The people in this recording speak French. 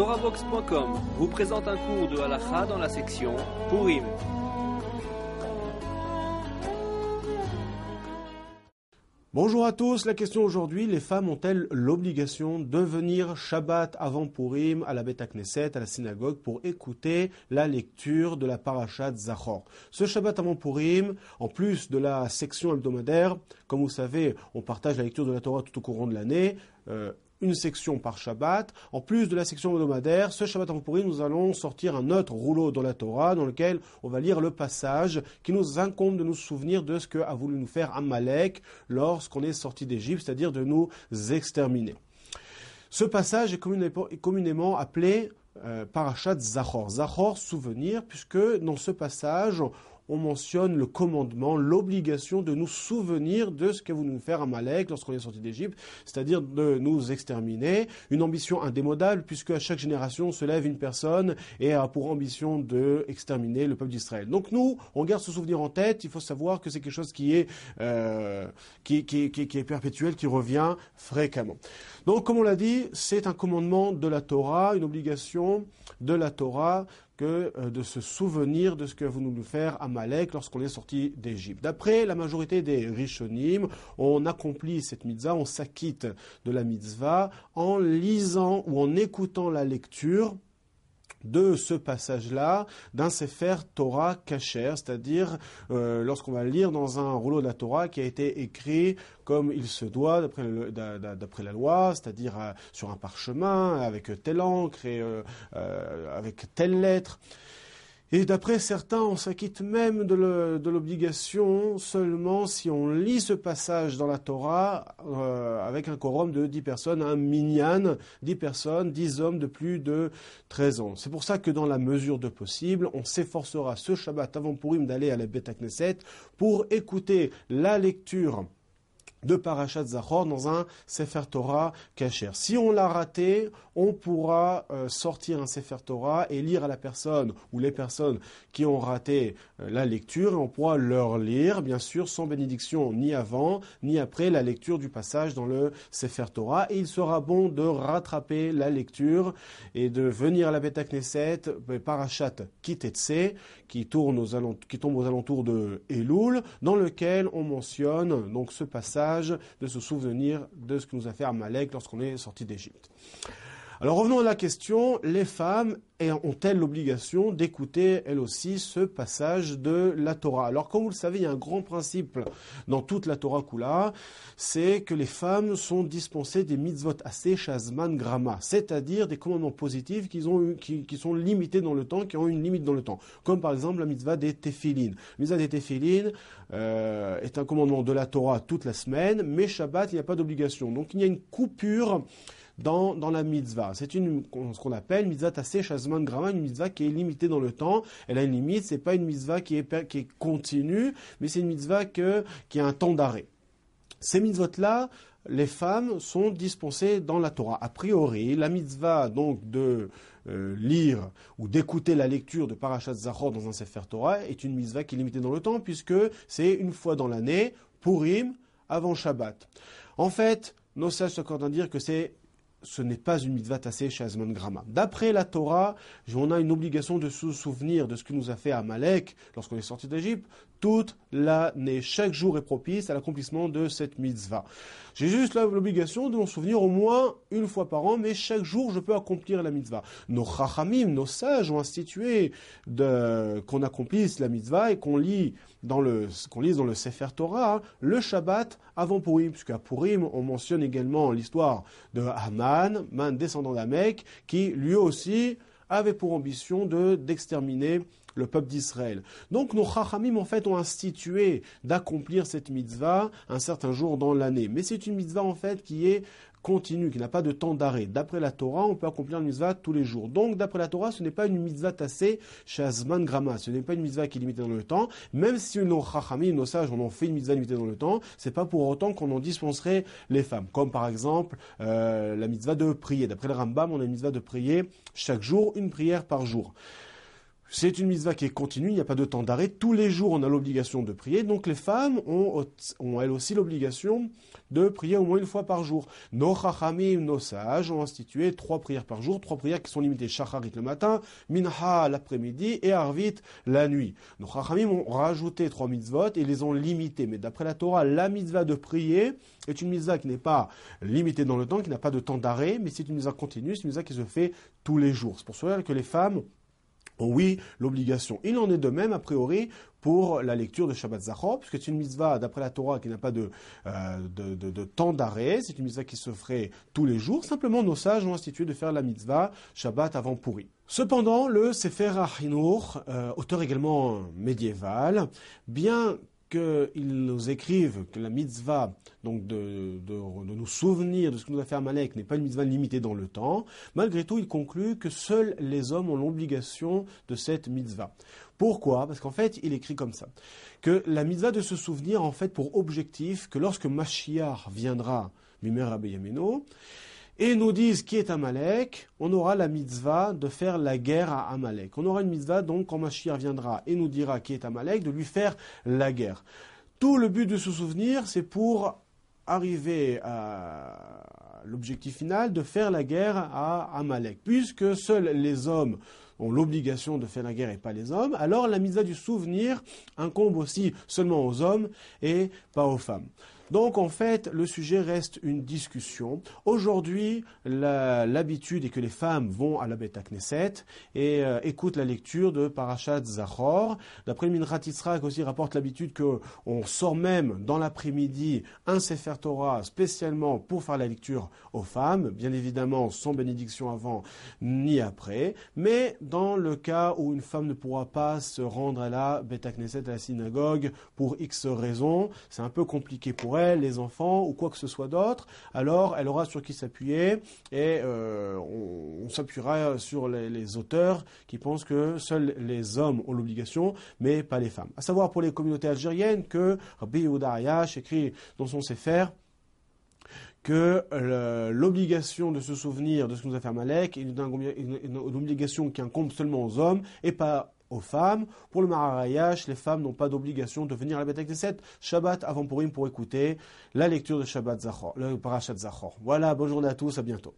TorahBox.com vous présente un cours de halakha dans la section Pourim. Bonjour à tous, la question aujourd'hui, les femmes ont-elles l'obligation de venir Shabbat avant Pourim à la Beit HaKnesset, à la synagogue, pour écouter la lecture de la parashat Zachor. Ce Shabbat avant Pourim, en plus de la section hebdomadaire, comme vous savez, on partage la lecture de la Torah tout au courant de l'année, une section par Shabbat. En plus de la section hebdomadaire, ce Shabbat avant Pourim, nous allons sortir un autre rouleau dans la Torah dans lequel on va lire le passage qui nous incombe de nous souvenir de ce qu'a voulu nous faire Amalek lorsqu'on est sorti d'Égypte, c'est-à-dire de nous exterminer. Ce passage est communément appelé parashat Zachor. Zachor, souvenir, puisque dans ce passage, on mentionne le commandement, l'obligation de nous souvenir de ce qu'a voulu nous faire Amalek lorsqu'on est sorti d'Égypte, c'est-à-dire de nous exterminer. Une ambition indémodable, puisque à chaque génération se lève une personne et a pour ambition d'exterminer le peuple d'Israël. Donc nous, on garde ce souvenir en tête. Il faut savoir que c'est quelque chose qui est perpétuel, qui revient fréquemment. Donc, comme on l'a dit, c'est un commandement de la Torah, une obligation de la Torah, que de se souvenir de ce que vous nous faire Amalek lorsqu'on est sorti d'Égypte. D'après la majorité des rishonim, on accomplit cette mitzvah, on s'acquitte de la mitzvah en lisant ou en écoutant la lecture de ce passage-là, d'un Sefer Torah kasher, c'est-à-dire lorsqu'on va lire dans un rouleau de la Torah qui a été écrit comme il se doit d'après la loi, c'est-à-dire sur un parchemin, avec telle encre et avec telle lettre. Et d'après certains, on s'acquitte même de l'obligation seulement si on lit ce passage dans la Torah avec un quorum de 10 personnes, un minyan, 10 personnes, 10 hommes de plus de 13 ans. C'est pour ça que dans la mesure de possible, on s'efforcera ce Shabbat avant Pourim d'aller à la Beit HaKnesset pour écouter la lecture de parashat Zachor dans un Sefer Torah kasher. Si on l'a raté, on pourra sortir un Sefer Torah et lire à la personne ou les personnes qui ont raté la lecture, et on pourra leur lire, bien sûr, sans bénédiction, ni avant, ni après la lecture du passage dans le Sefer Torah. Et il sera bon de rattraper la lecture et de venir à la Beit HaKnesset, parashat Kitetse, qui tombe aux alentours de Elul, dans lequel on mentionne donc ce passage, de se souvenir de ce que nous a fait Amalek lorsqu'on est sorti d'Égypte. Alors revenons à la question, les femmes ont-elles l'obligation d'écouter elles aussi ce passage de la Torah? Alors comme vous le savez, il y a un grand principe dans toute la Torah Kula, c'est que les femmes sont dispensées des mitzvot aseh shehazman gramah, c'est-à-dire des commandements positifs qui sont limités dans le temps, qui ont une limite dans le temps. Comme par exemple la mitzvah des tefilin. La mitzvah des tefilin est un commandement de la Torah toute la semaine, mais Shabbat, il n'y a pas d'obligation. Donc il y a une coupure dans la mitzvah. C'est ce qu'on appelle mitzvah aseh shehazman gramah, une mitzvah qui est limitée dans le temps. Elle a une limite, c'est pas une mitzvah qui est continue, mais c'est une mitzvah qui a un temps d'arrêt. Ces mitzvot-là, les femmes sont dispensées dans la Torah. A priori, la mitzvah donc de lire ou d'écouter la lecture de parashat Zachor dans un Sefer Torah est une mitzvah qui est limitée dans le temps, puisque c'est une fois dans l'année, Pourim, avant Shabbat. En fait, nos sages s'accordent à dire que ce n'est pas une mitzvah aseh shehazman gramah. D'après la Torah, on a une obligation de se souvenir de ce que nous a fait Amalek lorsqu'on est sorti d'Égypte toute l'année. Chaque jour est propice à l'accomplissement de cette mitzvah. J'ai juste l'obligation de m'en souvenir au moins une fois par an, mais chaque jour je peux accomplir la mitzvah. Nos khachamim, nos sages ont institué qu'on accomplisse la mitzvah et qu'on lise dans le Sefer Torah le Shabbat avant Pourim, puisqu'à Pourim on mentionne également l'histoire de Haman, descendant d'Amalek, qui lui aussi avait pour ambition d'exterminer le peuple d'Israël. Donc nos khachamim en fait ont institué d'accomplir cette mitzvah un certain jour dans l'année. Mais c'est une mitzvah en fait qui est continue, qui n'a pas de temps d'arrêt. D'après la Torah, on peut accomplir une mitzvah tous les jours. Donc d'après la Torah, ce n'est pas une mitzvah aseh shehazman gramah. Ce n'est pas une mitzvah qui est limitée dans le temps. Même si nos khachamim, nos sages, on en fait une mitzvah limitée dans le temps, c'est pas pour autant qu'on en dispenserait les femmes. Comme par exemple la mitzvah de prier. D'après le Rambam, on a une mitzvah de prier chaque jour, une prière par jour. C'est une mitzvah qui est continue, il n'y a pas de temps d'arrêt. Tous les jours, on a l'obligation de prier. Donc les femmes ont elles aussi l'obligation de prier au moins une fois par jour. Nos khachamim, nos sages ont institué 3 prières par jour, 3 prières qui sont limitées. Chacharit le matin, minha l'après-midi et Arvit la nuit. Nos khachamim ont rajouté 3 mitzvot et les ont limitées. Mais d'après la Torah, la mitzvah de prier est une mitzvah qui n'est pas limitée dans le temps, qui n'a pas de temps d'arrêt, mais c'est une mitzvah continue, c'est une mitzvah qui se fait tous les jours. C'est pour cela que les femmes oui, l'obligation. Il en est de même, a priori, pour la lecture de Shabbat Zachor, puisque c'est une mitzvah, d'après la Torah, qui n'a pas de temps d'arrêt. C'est une mitzvah qui se ferait tous les jours. Simplement, nos sages ont institué de faire la mitzvah Shabbat avant Pourim. Cependant, le Sefer HaChinuch, auteur également médiéval, bien qu'ils nous écrivent que la mitzvah donc de nous souvenir de ce que nous a fait Amalek n'est pas une mitzvah limitée dans le temps, malgré tout, il conclut que seuls les hommes ont l'obligation de cette mitzvah. Pourquoi? Parce qu'en fait, il écrit comme ça, que la mitzvah de se souvenir, en fait, pour objectif, que lorsque Mashiach viendra, Mimer Abeyameno, et nous disent qui est Amalek, on aura la mitzvah de faire la guerre à Amalek. On aura une mitzvah, donc, quand Mashiach viendra et nous dira qui est Amalek, de lui faire la guerre. Tout le but de se souvenir, c'est pour arriver à l'objectif final de faire la guerre à Amalek. Puisque seuls les hommes ont l'obligation de faire la guerre et pas les hommes, alors la mitzvah du souvenir incombe aussi seulement aux hommes et pas aux femmes. Donc en fait, le sujet reste une discussion. Aujourd'hui, l'habitude est que les femmes vont à la Beit HaKnesset et écoutent la lecture de parashat Zachor. D'après Minrat Yitzhak aussi rapporte l'habitude qu'on sort même dans l'après-midi un Sefer Torah spécialement pour faire la lecture aux femmes, bien évidemment sans bénédiction avant ni après, mais dans le cas où une femme ne pourra pas se rendre à la Beit HaKnesset, à la synagogue, pour X raisons, c'est un peu compliqué pour elle, les enfants ou quoi que ce soit d'autre, alors elle aura sur qui s'appuyer et on s'appuiera sur les auteurs qui pensent que seuls les hommes ont l'obligation mais pas les femmes. À savoir pour les communautés algériennes que Rabbi Oudariyache écrit dans son Sefer que l'obligation de se souvenir de ce que nous a fait Amalek est une obligation qui incombe seulement aux hommes et pas aux femmes. Pour le Maharacha, les femmes n'ont pas d'obligation de venir à la Beit HaKnesset Shabbat avant Pourim pour écouter la lecture de Shabbat Zachor, le parashat Zachor. Voilà, bonne journée à tous, à bientôt.